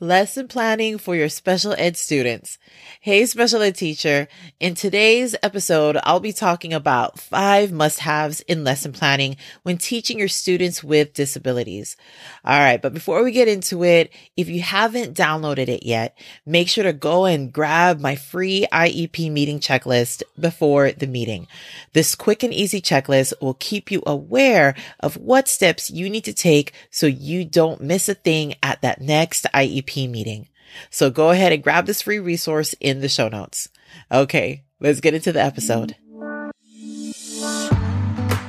Lesson planning for your special ed students. Hey, special ed teacher. In today's episode, I'll be talking about 5 must-haves in lesson planning when teaching your students with disabilities. All right. But before we get into it, if you haven't downloaded it yet, make sure to go and grab my free IEP meeting checklist before the meeting. This quick and easy checklist will keep you aware of what steps you need to take so you don't miss a thing at that next IEP meeting. So go ahead and grab this free resource in the show notes. Okay, let's get into the episode.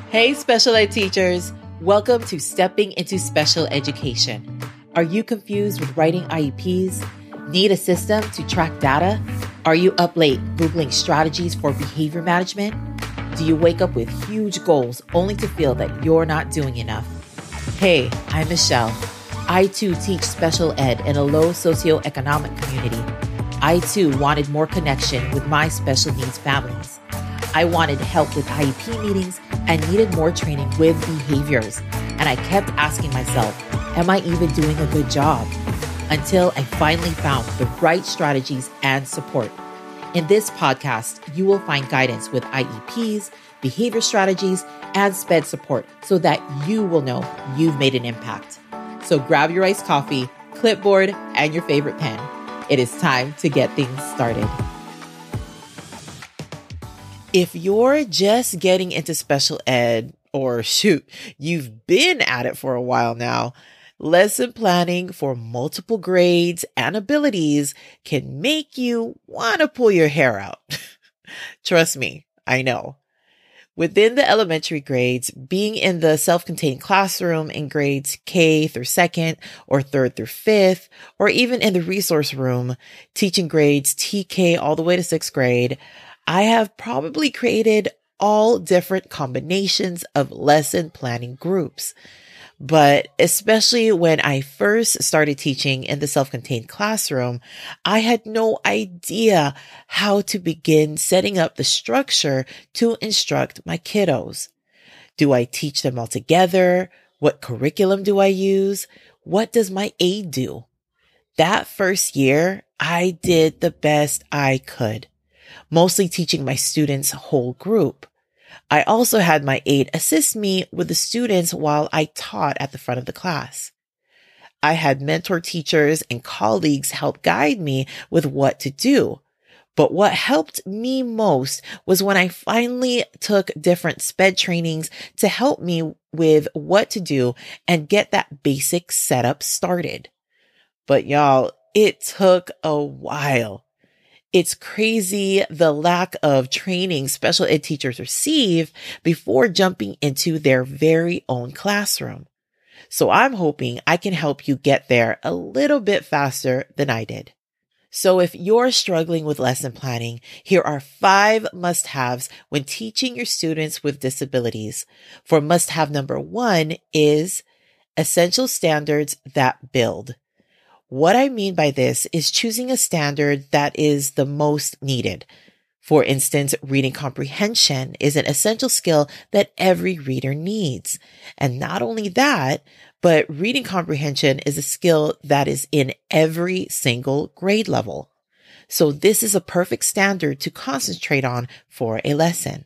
Hey, special ed teachers. Welcome to Stepping into Special Education. Are you confused with writing IEPs? Need a system to track data? Are you up late Googling strategies for behavior management? Do you wake up with huge goals only to feel that you're not doing enough? Hey, I'm Michelle. I too teach special ed in a low socioeconomic community. I too wanted more connection with my special needs families. I wanted help with IEP meetings and needed more training with behaviors. And I kept asking myself, am I even doing a good job? Until I finally found the right strategies and support. In this podcast, you will find guidance with IEPs, behavior strategies, and SPED support so that you will know you've made an impact. So grab your iced coffee, clipboard, and your favorite pen. It is time to get things started. If you're just getting into special ed, or shoot, you've been at it for a while now, lesson planning for multiple grades and abilities can make you want to pull your hair out. Trust me, I know. Within the elementary grades, being in the self-contained classroom in grades K through 2nd or 3rd through 5th, or even in the resource room, teaching grades TK all the way to 6th grade, I have probably created all different combinations of lesson planning groups. But especially when I first started teaching in the self-contained classroom, I had no idea how to begin setting up the structure to instruct my kiddos. Do I teach them all together? What curriculum do I use? What does my aide do? That first year, I did the best I could, mostly teaching my students' whole group. I also had my aide assist me with the students while I taught at the front of the class. I had mentor teachers and colleagues help guide me with what to do. But what helped me most was when I finally took different SPED trainings to help me with what to do and get that basic setup started. But y'all, it took a while. It's crazy the lack of training special ed teachers receive before jumping into their very own classroom. So I'm hoping I can help you get there a little bit faster than I did. So if you're struggling with lesson planning, here are 5 must-haves when teaching your students with disabilities. For must-have number 1 is essential standards that build. What I mean by this is choosing a standard that is the most needed. For instance, reading comprehension is an essential skill that every reader needs. And not only that, but reading comprehension is a skill that is in every single grade level. So this is a perfect standard to concentrate on for a lesson.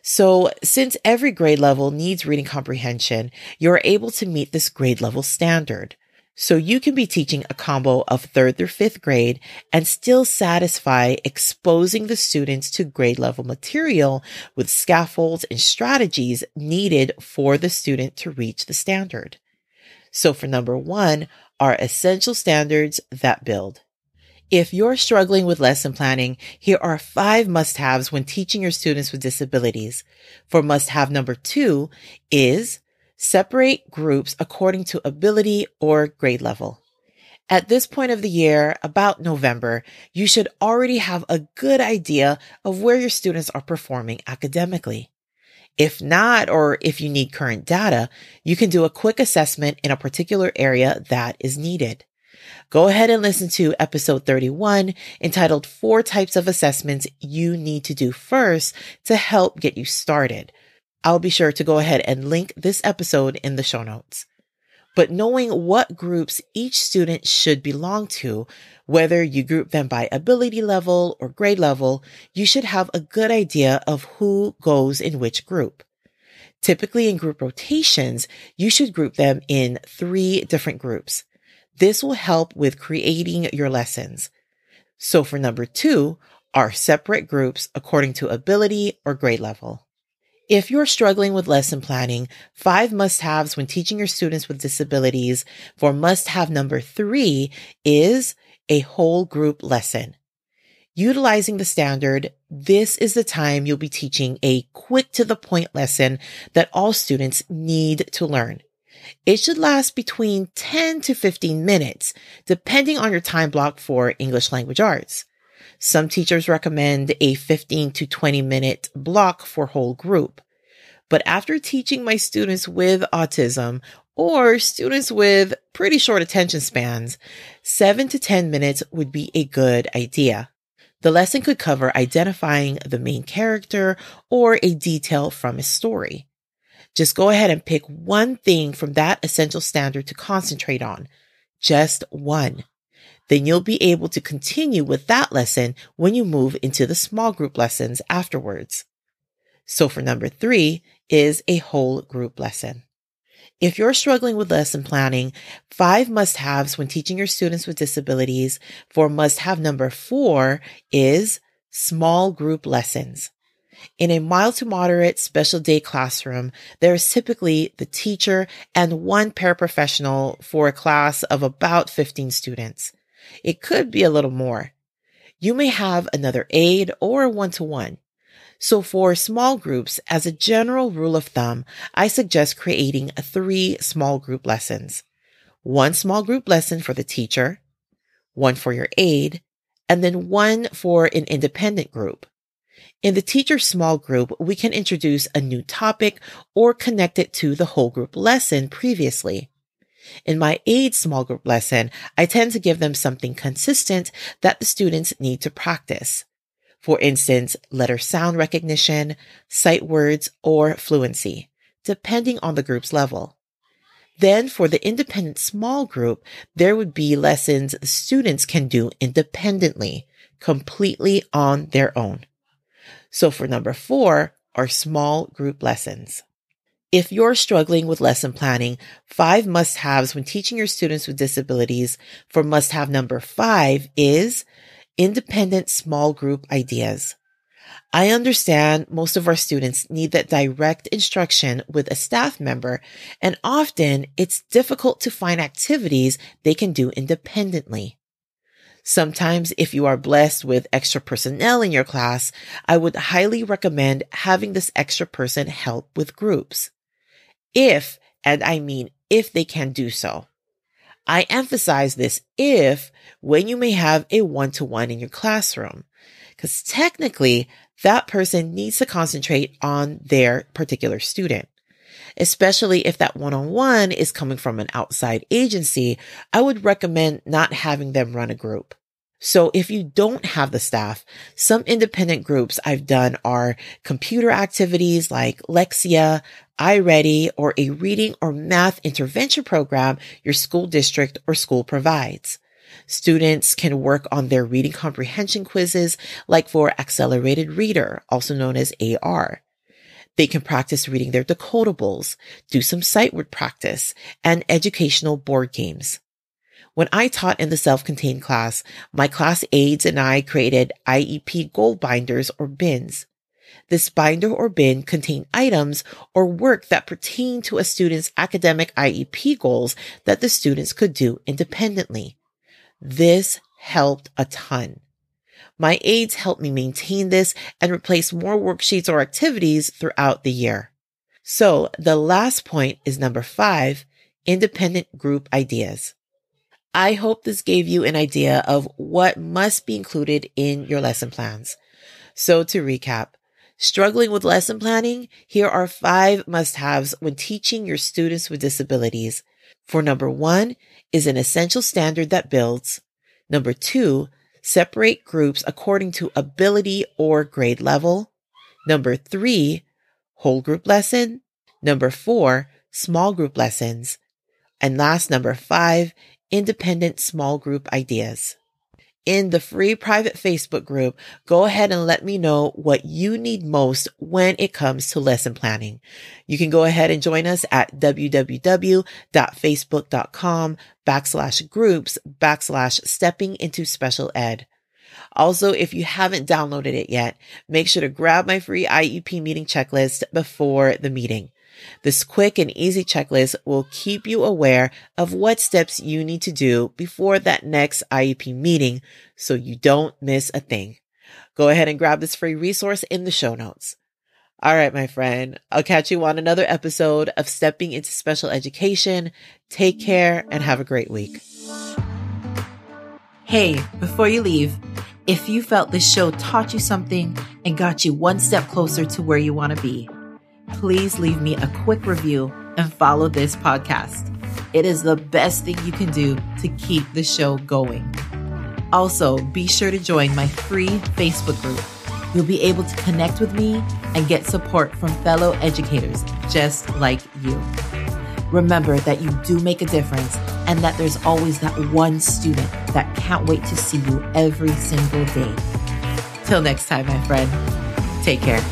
So since every grade level needs reading comprehension, you're able to meet this grade level standard. So you can be teaching a combo of 3rd through 5th grade and still satisfy exposing the students to grade level material with scaffolds and strategies needed for the student to reach the standard. So for number 1 are essential standards that build. If you're struggling with lesson planning, here are 5 must-haves when teaching your students with disabilities. For must-have number 2 is separate groups according to ability or grade level. At this point of the year, about November, you should already have a good idea of where your students are performing academically. If not, or if you need current data, you can do a quick assessment in a particular area that is needed. Go ahead and listen to episode 31 entitled 4 Types of Assessments You Need to Do First to help get you started. I'll be sure to go ahead and link this episode in the show notes. but knowing what groups each student should belong to, whether you group them by ability level or grade level, you should have a good idea of who goes in which group. Typically in group rotations, you should group them in 3 different groups. This will help with creating your lessons. So for number 2, are separate groups according to ability or grade level. If you're struggling with lesson planning, 5 must-haves when teaching your students with disabilities, for must-have number 3 is a whole group lesson. Utilizing the standard, this is the time you'll be teaching a quick to the point lesson that all students need to learn. It should last between 10 to 15 minutes, depending on your time block for English language arts. Some teachers recommend a 15 to 20 minute block for whole group. But after teaching my students with autism or students with pretty short attention spans, 7 to 10 minutes would be a good idea. The lesson could cover identifying the main character or a detail from a story. Just go ahead and pick one thing from that essential standard to concentrate on. Just one. Then you'll be able to continue with that lesson when you move into the small group lessons afterwards. So for number 3 is a whole group lesson. If you're struggling with lesson planning, 5 must-haves when teaching your students with disabilities, for must-have number 4 is small group lessons. In a mild to moderate special day classroom, there is typically the teacher and 1 paraprofessional for a class of about 15 students. It could be a little more. You may have another aide or a one-to-one. So for small groups, as a general rule of thumb, I suggest creating 3 small group lessons. 1 small group lesson for the teacher, 1 for your aide, and then 1 for an independent group. In the teacher small group, we can introduce a new topic or connect it to the whole group lesson previously. In my aide small group lesson, I tend to give them something consistent that the students need to practice. For instance, letter sound recognition, sight words, or fluency, depending on the group's level. Then for the independent small group, there would be lessons students can do independently, completely on their own. So for number 4 are small group lessons. If you're struggling with lesson planning, 5 must-haves when teaching your students with disabilities, for must-have number 5 is independent small group ideas. I understand most of our students need that direct instruction with a staff member, and often it's difficult to find activities they can do independently. Sometimes if you are blessed with extra personnel in your class, I would highly recommend having this extra person help with groups. If, and I mean if they can do so. I emphasize this if when you may have a one-to-one in your classroom, because technically that person needs to concentrate on their particular student. Especially if that one-on-one is coming from an outside agency, I would recommend not having them run a group. So if you don't have the staff, some independent groups I've done are computer activities like Lexia, i Ready, or a reading or math intervention program your school district or school provides. Students can work on their reading comprehension quizzes like for Accelerated Reader, also known as AR. They can practice reading their decodables, do some sight word practice, and educational board games. When I taught in the self-contained class, my class aides and I created IEP goal binders or bins. This binder or bin contained items or work that pertain to a student's academic IEP goals that the students could do independently. This helped a ton. My aides helped me maintain this and replace more worksheets or activities throughout the year. So the last point is number 5, independent group ideas. I hope this gave you an idea of what must be included in your lesson plans. So to recap, struggling with lesson planning, here are 5 must-haves when teaching your students with disabilities. For number 1 is an essential standard that builds. Number 2, separate groups according to ability or grade level. Number 3, whole group lesson. Number 4, small group lessons. And last, number 5, independent small group ideas. In the free private Facebook group, go ahead and let me know what you need most when it comes to lesson planning. You can go ahead and join us at facebook.com/groups/stepping into special ed. Also, if you haven't downloaded it yet, make sure to grab my free IEP meeting checklist before the meeting. This quick and easy checklist will keep you aware of what steps you need to do before that next IEP meeting so you don't miss a thing. Go ahead and grab this free resource in the show notes. All right, my friend, I'll catch you on another episode of Stepping into Special Education. Take care and have a great week. Hey, before you leave, if you felt this show taught you something and got you one step closer to where you want to be, please leave me a quick review and follow this podcast. It is the best thing you can do to keep the show going. Also, be sure to join my free Facebook group. You'll be able to connect with me and get support from fellow educators just like you. Remember that you do make a difference and that there's always that one student that can't wait to see you every single day. Till next time, my friend, take care.